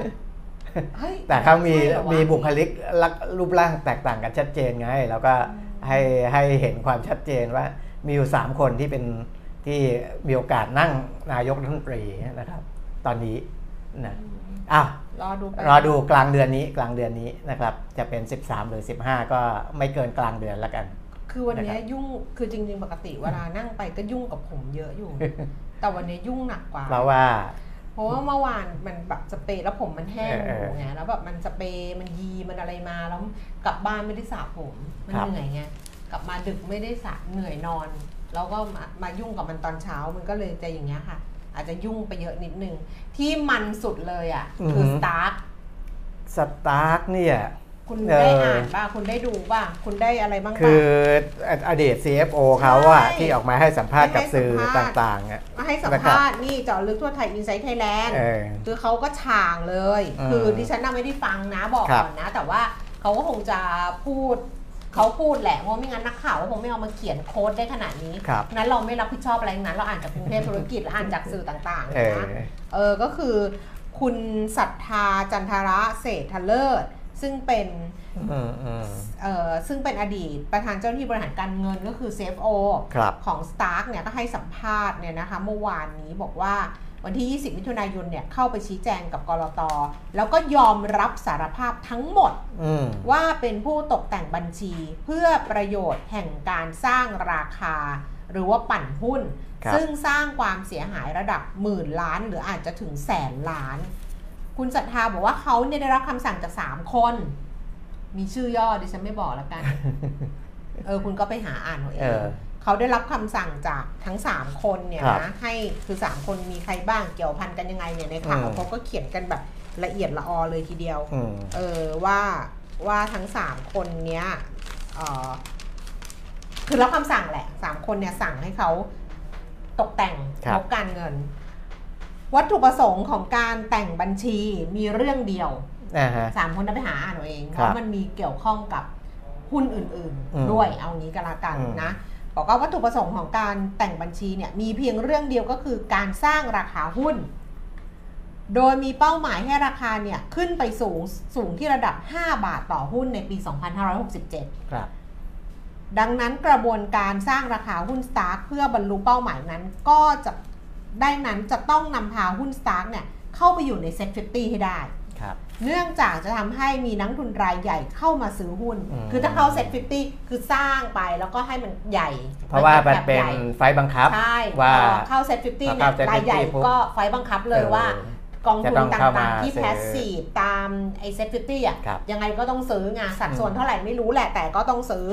เฮ้ยแต่เขามีบุคลิกรูปร่างแตกต่างกันชัดเจนไงแล้วก็ให้เห็นความชัดเจนว่ามีอยู่3คนที่เป็นที่มีโอกาสนั่งนายกรัฐมนตรีนะครับตอนนี้นะรอดูกลางเดือนนี้นะครับจะเป็น13หรือ15ก็ไม่เกินกลางเดือนละกันคือวันนี้ยุ่งคือจริงๆปกติเวลานั่งไปก็ยุ่งกับผมเยอะอยู่ แต่วันนี้ยุ่งหนักกว่าเพราะว่าเมื่อวานมันแบบสเปรย์แล้วผมมันแห้งอยู่ไงแล้วแบบมันสเปรย์มันยีมันอะไรมาแล้วกลับบ้านไม่ได้สระผมมันเหนื่อยไงกลับมาดึกไม่ได้สระเหนื่อยนอนแล้วก็มายุ่งกับมันตอนเช้ามันก็เลยจะอย่างเงี้ยค่ะอาจจะยุ่งไปเยอะนิดนึงที่มันสุดเลยอ่ะคือ Spark เนี่ยคุณได้อ่านป่ะคุณได้ดูป่ะคุณได้อะไรบ้างป่ะคืออดีต CFO เขาอ่ะที่ออกมาให้สัมภาษณ์กับสื่อต่างๆอ่ะมาให้สัมภาษณ์นี่เจาะลึกทั่วไทย Insight Thailand คือเขาก็ฉ่างเลยคือดิฉันน่ะไม่ได้ฟังนะบอกก่อนนะแต่ว่าเขาก็คงจะพูดแหละเพราะไม่งั้นนักข่าวก็คงไม่เอามาเขียนโค้ดได้ขนาดนี้นั้นเราไม่รับผิดชอบอะไรทั้งนั้นเราอ่านจากกรุงเทพธุรกิจและอ่านจากสื่อต่างๆนะก็คือคุณศรัทธาจันทระเศรษฐเลิศซึ่งเป็นอดีตประธานเจ้าหน้าที่บริหารการเงินก็คือ CFO ของ Spark เนี่ยก็ให้สัมภาษณ์เนี่ยนะคะเมื่อวานนี้บอกว่าวันที่20มิถุนายนเนี่ยเข้าไปชี้แจงกับกลต.แล้วก็ยอมรับสารภาพทั้งหมดว่าเป็นผู้ตกแต่งบัญชีเพื่อประโยชน์แห่งการสร้างราคาหรือว่าปั่นหุ้นซึ่งสร้างความเสียหายระดับหมื่นล้านหรืออาจจะถึงแสนล้านคุณศรัทธาบอกว่าเขาเนี่ยได้รับคำสั่งจาก3คนมีชื่อย่อดิฉันไม่บอกแล้วกัน คุณก็ไปหาอ่านเอาเองเขาได้รับคำสั่งจากทั้ง3คนเนี่ยนะให้คือ3คนมีใครบ้างเกี่ยวพันกันยังไงเนี่ยในข่าวเขาก็เขียนกันแบบละเอียดละออเลยทีเดียวว่าทั้ง3คนเนี้ยคือรับคำสั่งแหละ3คนเนี่ยสั่งให้เขาตกแต่งงบการเงินวัตถุประสงค์ของการแต่งบัญชีมีเรื่องเดียว3คนนั้นไปหาอ่านเอาเองเพราะมันมีเกี่ยวข้องกับหุ้นอื่นๆด้วยเอางี้ก็แล้วกันนะบอกว่าวัตถุประสงค์ของการแต่งบัญชีเนี่ยมีเพียงเรื่องเดียวก็คือการสร้างราคาหุ้นโดยมีเป้าหมายให้ราคาเนี่ยขึ้นไปสูงที่ระดับ5บาทต่อหุ้นในปี2567ครับดังนั้นกระบวนการสร้างราคาหุ้น Spark เพื่อบรรลุเป้าหมายนั้นก็จะได้นั้นจะต้องนำพาหุ้น Spark เนี่ยเข้าไปอยู่ใน SET50 ให้ได้ครับเนื่องจากจะทำให้มีนักทุนรายใหญ่เข้ามาซื้อหุ้นคือถ้าเข้า SET50 คือสร้างไปแล้วก็ให้มันใหญ่เพราะว่ามันเป็นไฟบังคับว่าเข้า SET50 เนี่ยรายใหญ่ก็ไฟบังคับเลยว่ากองทุนต่างๆที่ passive ตามไอ้ SET50 อ่ะยังไงก็ต้องซื้อไงสัดส่วนเท่าไหร่ไม่รู้แหละแต่ก็ต้องซื้อ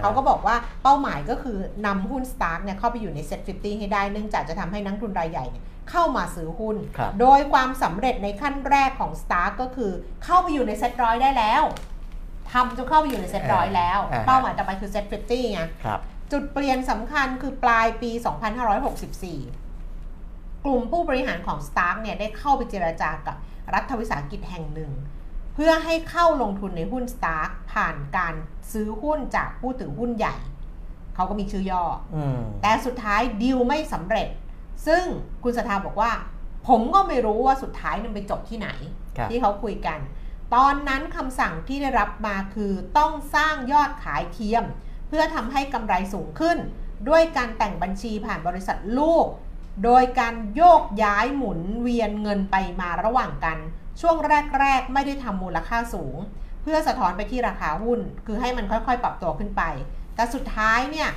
เขาก็บอกว่าเป้าหมายก็คือนำหุ้น Spark เนี่ยเข้าไปอยู่ใน SET50 ให้ได้เนื่องจากจะทำให้นักทุนรายใหญ่เข้ามาซื้อหุ้นโดยความสำเร็จในขั้นแรกของ Spark ก็คือเข้าไปอยู่ในเซ็ตร้อยได้แล้วทำจนเข้าไปอยู่ในเซ็ตร้อยแล้วเป้าหมายต่อไปคือเซ็ต50ไงจุดเปลี่ยนสำคัญคือปลายปี 2564 กลุ่มผู้บริหารของ Spark เนี่ยได้เข้าไปเจรจากับรัฐวิสาหกิจแห่งหนึ่งเพื่อให้เข้าลงทุนในหุ้น Spark ผ่านการซื้อหุ้นจากผู้ถือหุ้นใหญ่ เขาก็มีชื่อย่อแต่สุดท้ายดีลไม่สำเร็จซึ่งคุณสถาบอกว่าผมก็ไม่รู้ว่าสุดท้ายมันไปจบที่ไหนที่เขาคุยกันตอนนั้นคำสั่งที่ได้รับมาคือต้องสร้างยอดขายเทียมเพื่อทำให้กำไรสูงขึ้นด้วยการแต่งบัญชีผ่านบริษัทลูกโดยการโยกย้ายหมุนเวียนเงินไปมาระหว่างกันช่วงแรกๆไม่ได้ทำมูลค่าสูงเพื่อสะท้อนไปที่ราคาหุ้นคือให้มันค่อยๆปรับตัวขึ้นไปแต่สุดท้ายเนี่ย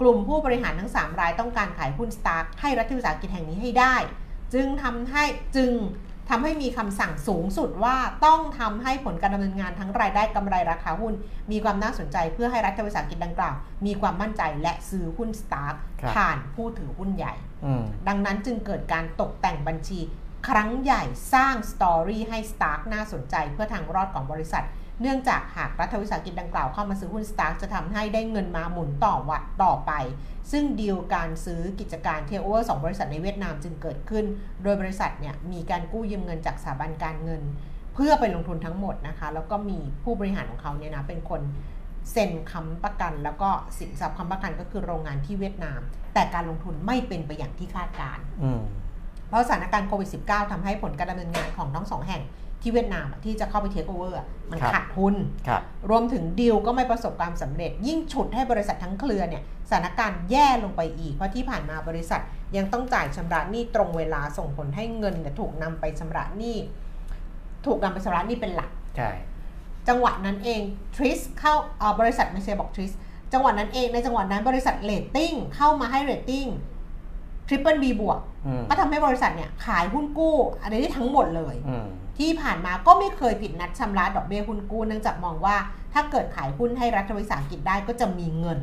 กลุ่มผู้บริหารทั้ง3รายต้องการขายหุ้น Spark ให้รัฐวิสาหกิจแห่งนี้ให้ได้จึงทำให้มีคำสั่งสูงสุดว่าต้องทำให้ผลการดำเนินงานทั้งรายได้กำไรราคาหุ้นมีความน่าสนใจเพื่อให้รัฐวิสาหกิจดังกล่าวมีความมั่นใจและซื้อหุ้น Spark ผ่านผู้ถือหุ้นใหญ่ดังนั้นจึงเกิดการตกแต่งบัญชีครั้งใหญ่สร้างสตอรี่ให้ Spark น่าสนใจเพื่อทางรอดของบริษัทเนื่องจากหากรัฐวิสาหกิจดังกล่าวเข้ามาซื้อหุ้น Spark จะทำให้ได้เงินมาหมุนต่อไปซึ่งดีลการซื้อกิจการเทคโอเวอร์2บริษัทในเวียดนามจึงเกิดขึ้นโดยบริษัทเนี่ยมีการกู้ยืมเงินจากสถาบันการเงินเพื่อไปลงทุนทั้งหมดนะคะแล้วก็มีผู้บริหารของเขาเนี่ยนะเป็นคนเซ็นค้ำประกันแล้วก็สินทรัพย์ค้ำประกันก็คือโรงงานที่เวียดนามแต่การลงทุนไม่เป็นไปอย่างที่คาดการณ์เพราะสถานการณ์โควิด -19 ทำให้ผลการดำเนินงานของทั้ง2แห่งที่เวียดนามที่จะเข้าไปเทคโอเวอร์มันขาดทุน รวมถึงดีลก็ไม่ประสบความสำเร็จยิ่งฉุดให้บริษัททั้งเครือเนี่ยสถานการณ์แย่ลงไปอีกเพราะที่ผ่านมาบริษัทยังต้องจ่ายชำระหนี้ตรงเวลาส่งผลให้เงินถูกนำไปชำระหนี้เป็นหลักจังหวะนั้นเองทริสเข้าบริษัทไม่ใช่บอกทริสจังหวะนั้นเองในจังหวะนั้นบริษัทเรตติ้งเข้ามาให้เรตติ้ง Triple B บวกก็ทำให้บริษัทเนี่ยขายหุ้นกู้อะไรได้ทั้งหมดเลยที่ผ่านมาก็ไม่เคยผิดนัดชำระดอกเบี้ยหุ้นกู้เนื่องจากมองว่าถ้าเกิดขายหุ้นให้รัฐวิสาหกิจได้ก็จะมีเงิน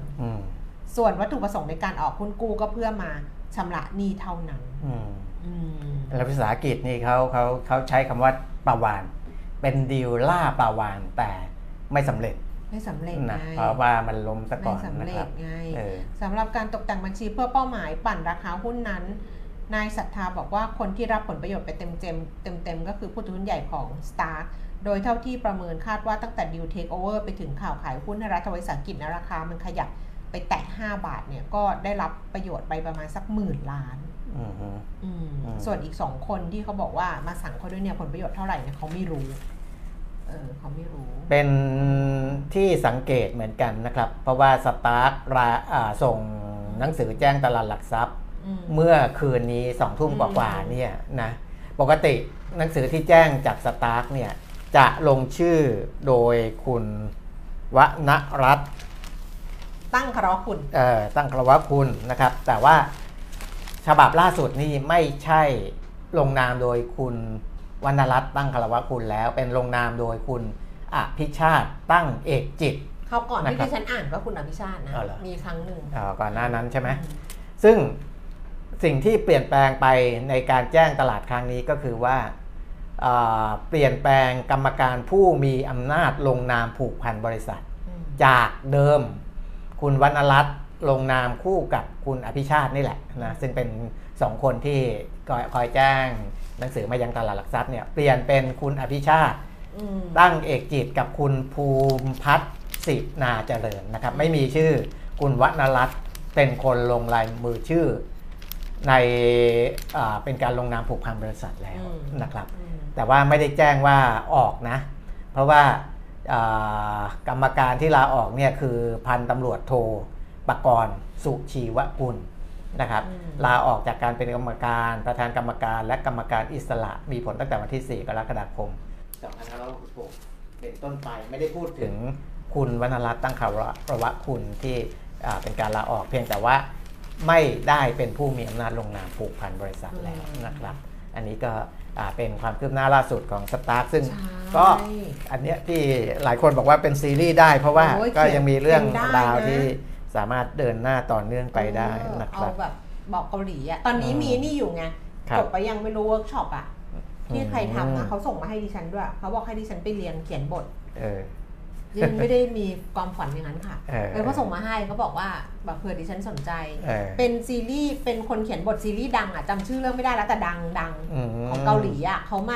ส่วนวัตถุประสงค์ในการออกหุ้นกู้ก็เพื่อมาชำระหนี้เท่านั้นรัฐวิสาหกิจนี่เขาใช้คำว่าปลาวาฬเป็นดีลล่าปลาวาฬแต่ไม่สำเร็จนะเพราะว่ามันล้มซะก่อนนะครับสำหรับการตกแต่งบัญชีเพื่อเป้าหมายปั่นราคาหุ้นนั้นนายศรัทธาบอกว่าคนที่รับผลประโยชน์ไปเต็มก็คือผู้ถือหุ้นใหญ่ของ Spark โดยเท่าที่ประเมินคาดว่าตั้งแต่ดีลเทคโอเวอร์ไปถึงข่าวขายหุ้นในรัฐวิสาหกิจราคามันขยับไปแตะ5บาทเนี่ยก็ได้รับประโยชน์ไปประมาณสัก10,000 ล้านส่วนอีก2คนที่เขาบอกว่ามาสั่งเขาด้วยเนี่ยผลประโยชน์เท่าไหร่เนี่ยเขาไม่รู้เป็นที่สังเกตเหมือนกันนะครับเพราะว่า Spark ส่งหนังสือแจ้งตลาดหลักทรัพย์เมื่อคืนนี้ 20:00 นกว่าๆเนี่ยนะปกติหนังสือที่แจ้งจาก Spark เนี่ยจะลงชื่อโดยคุณวนรัตน์ตั้งคารวะคุณนะครับแต่ว่าฉบับล่าสุดนี่ไม่ใช่ลงนามโดยคุณวนรัตน์ตั้งคารวะคุณแล้วเป็นลงนามโดยคุณอภิชาติตั้งเอกจิตเขาก่อนที่ดิฉันอ่านก็คุณอภิชาตินะมีครั้งหนึ่งก่อนหน้านั้นใช่ไหมซึ่งสิ่งที่เปลี่ยนแปลงไปในการแจ้งตลาดครั้งนี้ก็คือว่าเปลี่ยนแปลงกรรมการผู้มีอำนาจลงนามผูกพันบริษัทจากเดิมคุณวนรัตน์ลงนามคู่กับคุณอภิชาตินี่แหละนะซึ่งเป็น2คนที่คอยแจ้งหนังสือมายังตลาดหลักทรัพย์เนี่ยเปลี่ยนเป็นคุณอภิชาติตั้งเอกจิตกับคุณภูมิพัฒน์ศินาเจริญนะครับไม่มีชื่อคุณวนรัตน์เป็นคนลงลายมือชื่อในเป็นการลงนามผูกพันบริษัทแล้วนะครับแต่ว่าไม่ได้แจ้งว่าออกนะเพราะว่ากรรมการที่ลาออกเนี่ยคือพันตำรวจโทปกรณ์สุชีวกุลนะครับลาออกจากการเป็นกรรมการประธานกรรมการและกรรมการอิสระมีผลตั้งแต่วันที่4 กรกฎาคม 2566เป็นต้นไปไม่ได้พูดถึงคุณวนรัตน์ตั้งคารวะคุณที่เป็นการลาออกเพียงแต่ว่าไม่ได้เป็นผู้มีอำนาจลงนามผูกพันบริษัทแล้วนะครับอันนี้ก็เป็นความคืบหน้าล่าสุดของ Spark ซึ่งก็อันเนี้ยที่หลายคนบอกว่าเป็นซีรีส์ได้เพราะว่าก็ยังมีเรื่องราวที่สามารถเดินหน้าต่อเนื่องไปได้นะครับเอาแบบบอกเกาหลีอ่ะตอนนี้มีนี่อยู่ไงจบไปยังไม่รู้เวิร์กช็อปอ่ะที่ใครทำนะเขาส่งมาให้ดิฉันด้วยเขาบอกให้ดิฉันไปเรียนเขียนบทยังไม่ได้มีความฝันอย่างนั้นค่ะเขาส่งมาให้เขาบอกว่าแบบเผื่อดิฉันสนใจเป็นซีรีส์เป็นคนเขียนบทซีรีส์ดังอ่ะจำชื่อเรื่องไม่ได้แล้วแต่ดังของเกาหลีอ่ะเขาม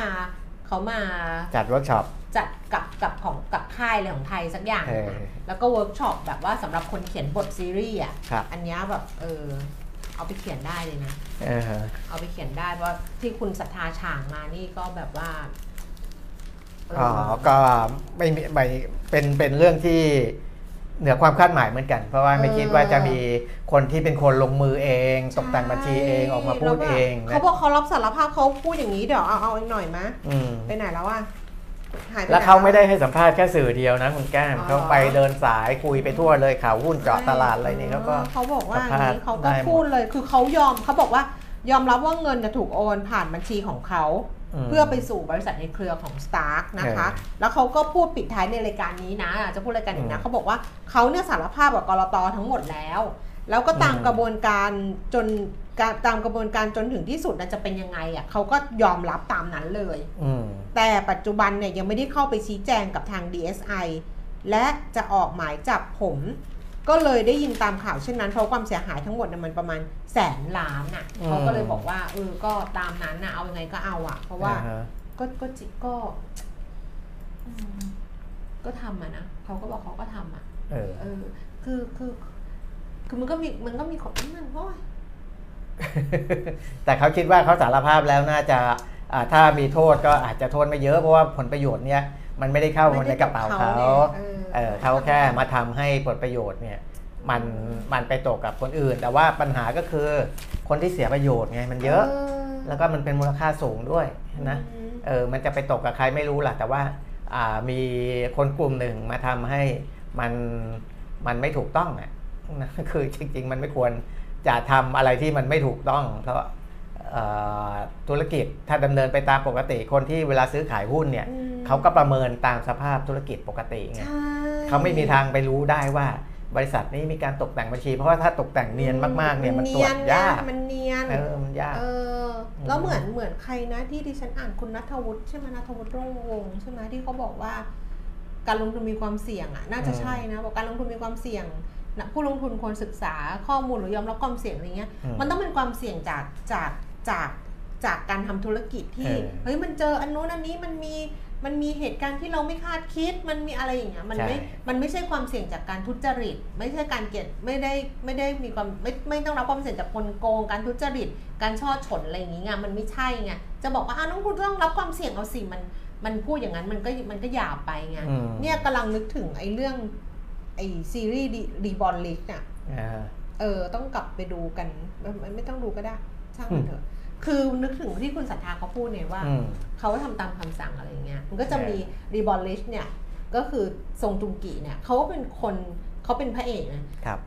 าจัดเวิร์กช็อป จัดกับค่ายอะไรของไทยสักอย่างแล้วก็เวิร์กช็อปแบบว่าสำหรับคนเขียนบทซีรีส์อ่ะอันนี้แบบเอาไปเขียนได้เลยนะเอาไปเขียนได้เพราะที่คุณศรัทธาฉ่างมานี่ก็แบบว่าก็ไม่เป็นเรื่องที่เหนือความคาดหมายเหมือนกันเพราะว่าไม่คิดว่าจะมีคนที่เป็นคนลงมือเองตกแต่งบัญชีเองออกมาพูดเองเขาบอกเขารับสารภาพเขาพูดอย่างนี้เดี๋ยวเอาอีกหน่อยมะไปไหนแล้วอ่ะแล้วเขาไม่ได้ให้สัมภาษณ์แค่สื่อเดียวนะคุณแก้มเขาไปเดินสายคุยไปทั่วเลยข่าวหุ้นเจาะตลาดอะไรนี่เขาบอกว่าเขาก็พูดเลยคือเขายอมเขาบอกว่ายอมรับว่าเงินจะถูกโอนผ่านบัญชีของเขาเพื่อไปสู่บริษัทในเครือของ Spark นะคะแล้วเขาก็พูดปิดท้ายในรายการนี้นะจะพูดรายการอีกนะเขาบอกว่าเขาเนี่ยสารภาพกับก.ล.ต.ทั้งหมดแล้วก็ตามกระบวนการจนถึงที่สุดจะเป็นยังไงอ่ะเขาก็ยอมรับตามนั้นเลยแต่ปัจจุบันเนี่ยยังไม่ได้เข้าไปชี้แจงกับทาง DSI และจะออกหมายจับผมก็เลยได้ยินตามข่าวเช่นนั้นเพราะความเสียหายทั้งหมดมันประมาณ100,000,000,000น่ะเขาก็เลยบอกว่าก็ตามนั้นนะเอายังไงก็เอาอ่ะเพราะว่าก็ทำอ่ะนะเขาก็บอกเขาก็ทำอ่ะคือมันก็มีของมันเพราะแต่เขาคิดว่าเขาสารภาพแล้วน่าจะถ้ามีโทษก็อาจจะโทษไม่เยอะเพราะว่าผลประโยชน์เนี่ยมันไม่ได้เข้าในกระเป๋าเขาเขาแค่มาทำให้ผลประโยชน์เนี่ยมันไปตกกับคนอื่นแต่ว่าปัญหาก็คือคนที่เสียประโยชน์ไงมันเยอะแล้วก็มันเป็นมูลค่าสูงด้วยนะมันจะไปตกกับใครไม่รู้แหละแต่ว่ามีคนกลุ่มหนึ่งมาทำให้มันไม่ถูกต้องอ่ะคือจริงๆมันไม่ควรจะทำอะไรที่มันไม่ถูกต้องเพราะธุรกิจถ้าดำเนินไปตามปกติคนที่เวลาซื้อขายหุ้นเนี่ยเขาก็ประเมินตามสภาพธุรกิจปกติไงเขาไม่มีทางไปรู้ได้ว่าบริษัทนี้มีการตกแต่งบัญชีเพราะว่าถ้าตกแต่งเนียนมากๆเนี่ยมันตรวจยากมันเนียนมันยากแล้วเหมือนใครนะที่ดิฉันอ่านคุณณัฐวุฒิใช่ไหมณัฐวุฒิรุ่งวงศ์ใช่ไหมที่เขาบอกว่าการลงทุนมีความเสี่ยงอ่ะน่าจะใช่นะบอกการลงทุนมีความเสี่ยงผู้ลงทุนควรศึกษาข้อมูลหรือยอมรับความเสี่ยงอะไรเงี้ยมันต้องเป็นความเสี่ยงจากการทำธุรกิจที่เฮ้ยมันเจออันนู้นอันนี้มันมีเหตุการณ์ที่เราไม่คาดคิดมันมีอะไรอย่างเงี้ยมันไม่ใช่ความเสี่ยงจากการทุจริตไม่ใช่การเกลียดไม่ได้มีความไม่ต้องรับความเสี่ยงจากคนโกงการทุจริตการช่อฉนอะไรอย่างเงี้ยมันไม่ใช่ไงจะบอกว่าน้องคุณต้องรับความเสี่ยงเอาสิมันพูดอย่างนั้นมันก็หยาบไปไงเนี่ยกำลังนึกถึงไอ้เรื่องไอซีรีส์รีบอลลิกน่ะต้องกลับไปดูกันไม่ต้องดูก็ได้ช่างมันเถอะคือนึกถึงที่คุณศรัทธาเขาพูดเนี่ยว่าเขาทำตามคำสั่งอะไรอย่างเงี้ยมันก็จะมีรีบอลลิชเนี่ยก็คือทรงจุงกีเนี่ยเขาเป็นคนเขาเป็นพระเอกนะครับ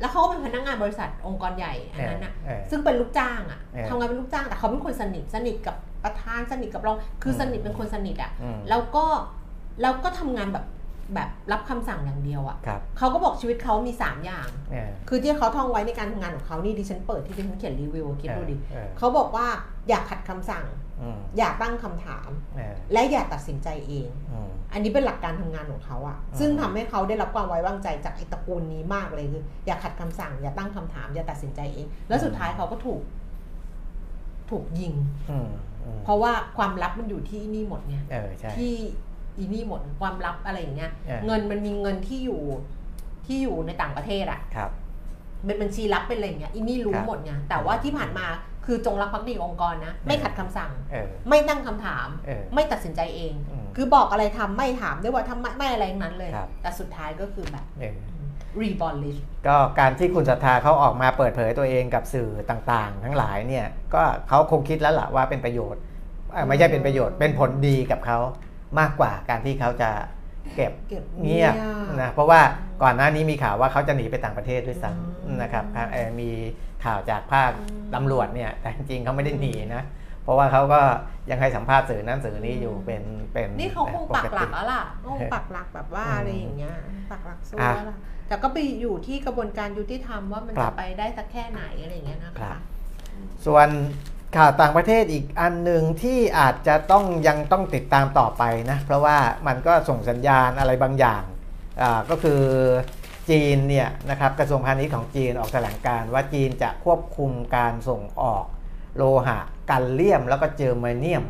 แล้วเขาก็เป็นพนักงานบริษัทองค์กรใหญ่อันนั้นอ่ะซึ่งเป็นลูกจ้างอ่ะทำงานเป็นลูกจ้างแต่เขาเป็นคนสนิทกับประธานสนิทกับรองคือสนิทเป็นคนสนิทอ่ะแล้วก็ทำงานแบบรับคำสั่งอย่างเดียวอ่ะเขาก็บอกชีวิตเขามี3อย่างคือที่เขาท่องไว้ในการทำงานของเขานี่ดิฉันเปิดที่ดิฉันเขียนรีวิวคิดดูดิเขาบอกว่าอย่าขัดคำสั่งอย่าตั้งคำถามและอย่าตัดสินใจเองอันนี้เป็นหลักการทำงานของเขาอ่ะซึ่งทำให้เขาได้รับความไว้วางใจจากไอ้ตระกูลนี้มากเลยคืออย่าขัดคำสั่งอย่าตั้งคำถามอย่าตัดสินใจเองแล้วสุดท้ายเขาก็ถูกยิงเพราะว่าความลับมันอยู่ที่นี่หมดไงที่อีนี่หมดความลับอะไรอย่างเงี้ยเงินมันมีเงินที่อยู่ในต่างประเทศอ่ะเป็นบัญชีลับเป็นอะไรอย่างเงี้ยอีนี่รู้หมดไงแต่ว่าที่ผ่านมาคือจงรักภักดีองค์กรนะไม่ขัดคำสั่งไม่ตั้งคำถามไม่ตัดสินใจเองคือบอกอะไรทำไม่ถามด้วยว่าทำไม่อะไรอย่างนั้นเลยแต่สุดท้ายก็คือแบบรีบอลลิชก็การที่คุณศรัทธาเขาออกมาเปิดเผยตัวเองกับสื่อต่างๆทั้งหลายเนี่ยก็เขาคงคิดแล้วล่ะว่าเป็นประโยชน์ไม่ใช่เป็นประโยชน์เป็นผลดีกับเขามากกว่าการที่เขาจะเก็บเงียบนะเพราะว่าก่อนหน้านี้มีข่าวว่าเขาจะหนีไปต่างประเทศด้วยซ้ำนะครับมีข่าวจากภาคตำรวจเนี่ยแต่จริงๆเขาไม่ได้หนีนะเพราะว่าเขาก็ยังให้สัมภาษณ์สื่อนั้นสื่อนี้อยู่เป็นนี่เขาคงปักหลักแล้วล่ะคงปักหลักแบบว่าอะไรอย่างเงี้ยปักหลักสู้แล้วล่ะแต่ก็ไปอยู่ที่กระบวนการยุติธรรมว่ามันจะไปได้สักแค่ไหนอะไรอย่างเงี้ยนะคะส่วนข่าวต่างประเทศอีกอันหนึ่งที่อาจจะยังต้องติดตามต่อไปนะเพราะว่ามันก็ส่งสัญญาณอะไรบางอย่างก็คือจีนเนี่ยนะครับกระทรวงพาณิชย์ของจีนออกแถลงการณ์ว่าจีนจะควบคุมการส่งออกโลหะกัลเลียมแล้วก็เจอร์มาเนียม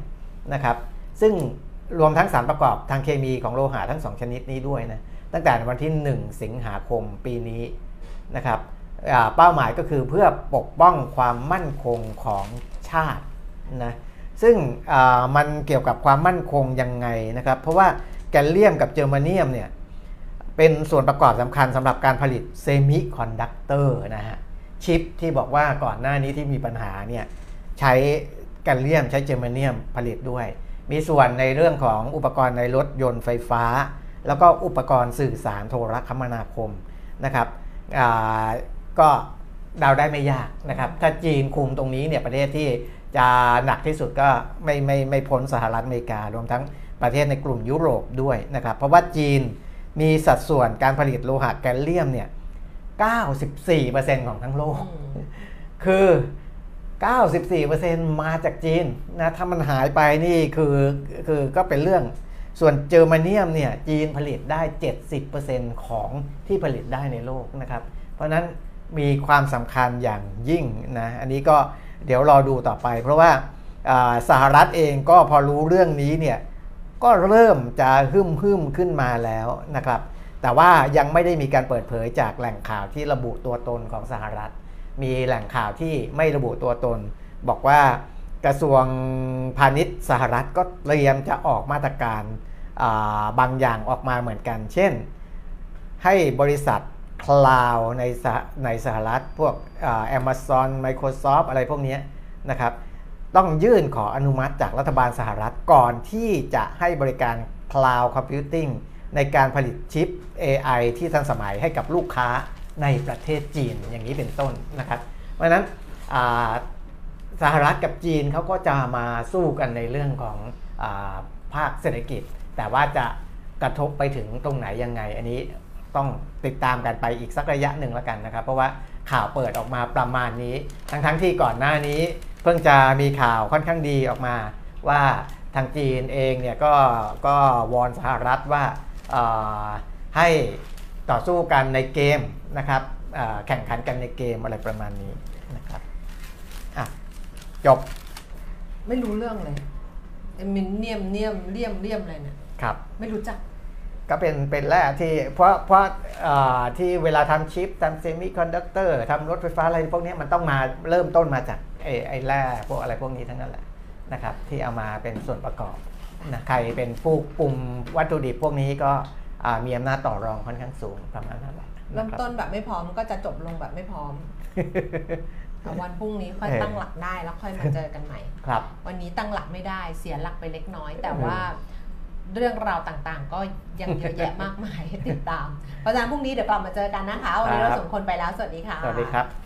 นะครับซึ่ง รวมทั้งสารประกอบทางเคมีของโลหะทั้ง2ชนิดนี้ด้วยนะตั้งแต่วันที่1สิงหาคมปีนี้นะครับเป้าหมายก็คือเพื่อปกป้องความมั่นคงของชาตินะซึ่งมันเกี่ยวกับความมั่นคงยังไงนะครับเพราะว่าแกลเลียมกับเจอร์มาเนียมเนี่ยเป็นส่วนประกอบสำคัญสำหรับการผลิตเซมิคอนดักเตอร์นะฮะชิปที่บอกว่าก่อนหน้านี้ที่มีปัญหาเนี่ยใช้แกลเลียมใช้เจอร์มาเนียมผลิตด้วยมีส่วนในเรื่องของอุปกรณ์ในรถยนต์ไฟฟ้าแล้วก็อุปกรณ์สื่อสารโทรคมนาคมนะครับก็เดาได้ไม่ยากนะครับถ้าจีนคุมตรงนี้เนี่ยประเทศที่จะหนักที่สุดก็ไม่พ้นสหรัฐอเมริการวมทั้งประเทศในกลุ่มยุโรปด้วยนะครับเพราะว่าจีนมีสัดส่วนการผลิตโลหะแกลเลียมเนี่ย 94% ของทั้งโลกคือ 94% มาจากจีนนะถ้ามันหายไปนี่คือก็เป็นเรื่องส่วนเจอร์มาเนียมเนี่ยจีนผลิตได้ 70% ของที่ผลิตได้ในโลกนะครับเพราะนั้นมีความสำคัญอย่างยิ่งนะอันนี้ก็เดี๋ยวรอดูต่อไปเพราะว่าสหรัฐเองก็พอรู้เรื่องนี้เนี่ยก็เริ่มจะหึ่มขึ้นมาแล้วนะครับแต่ว่ายังไม่ได้มีการเปิดเผยจากแหล่งข่าวที่ระบุตัวตนของสหรัฐมีแหล่งข่าวที่ไม่ระบุตัวตนบอกว่ากระทรวงพาณิชย์สหรัฐก็เตรียมจะออกมาตรการบางอย่างออกมาเหมือนกันเช่นให้บริษัทCloud ในสหรัฐพวกAmazon Microsoft อะไรพวกนี้นะครับต้องยื่นขออนุมัติจากรัฐบาลสหรัฐก่อนที่จะให้บริการ Cloud Computing ในการผลิตชิป AI ที่ทันสมัยให้กับลูกค้าในประเทศจีนอย่างนี้เป็นต้นนะครับเพราะฉะนั้นสหรัฐกับจีนเขาก็จะมาสู้กันในเรื่องของภาคเศรษฐกิจแต่ว่าจะกระทบไปถึงตรงไหนยังไงอันนี้ต้องติดตามกันไปอีกสักระยะหนึ่งแล้วกันนะครับเพราะว่าข่าวเปิดออกมาประมาณนี้ทั้งที่ก่อนหน้านี้เพิ่งจะมีข่าวค่อนข้างดีออกมาว่าทางจีนเองเนี่ยก็วอนสหรัฐว่าให้ต่อสู้กันในเกมนะครับแข่งขันกันในเกมอะไรประมาณนี้นะครับอ่ะจบไม่รู้เรื่องเลยไอ้มินเนียมอะไรเนี่ยครับไม่รู้จักก็เป็นแร่ที่เพราะที่เวลาทำชิปทำเซมิคอนดักเตอร์ทำรถไฟฟ้าอะไรพวกนี้มันต้องมาเริ่มต้นมาจากไอ้แร่พวกอะไรพวกนี้ทั้งนั้นแหละนะครับที่เอามาเป็นส่วนประกอบนะใครเป็นผู้ปรุงวัตถุดิบพวกนี้ก็มีอำนาจต่อรองค่อนข้างสูงประมาณนั้นแหละเริ่มต้นแบบไม่พร้อมก็จะจบลงแบบไม่พร้อม วันพรุ่งนี้ค่อยตั้งหลักได้แล้วค่อยมาเจอกันใหม่ครับวันนี้ตั้งหลักไม่ได้เสียหลักไปเล็กน้อยแต่ว่าเรื่องราวต่างๆก็ยังเยอะแยะมากมายติดตามเพราะฉะนั้นพรุ่งนี้เดี๋ยวกลับมาเจอกันนะคะวันนี้เราสองคนไปแล้วสวัสดีค่ะสวัสดีครับ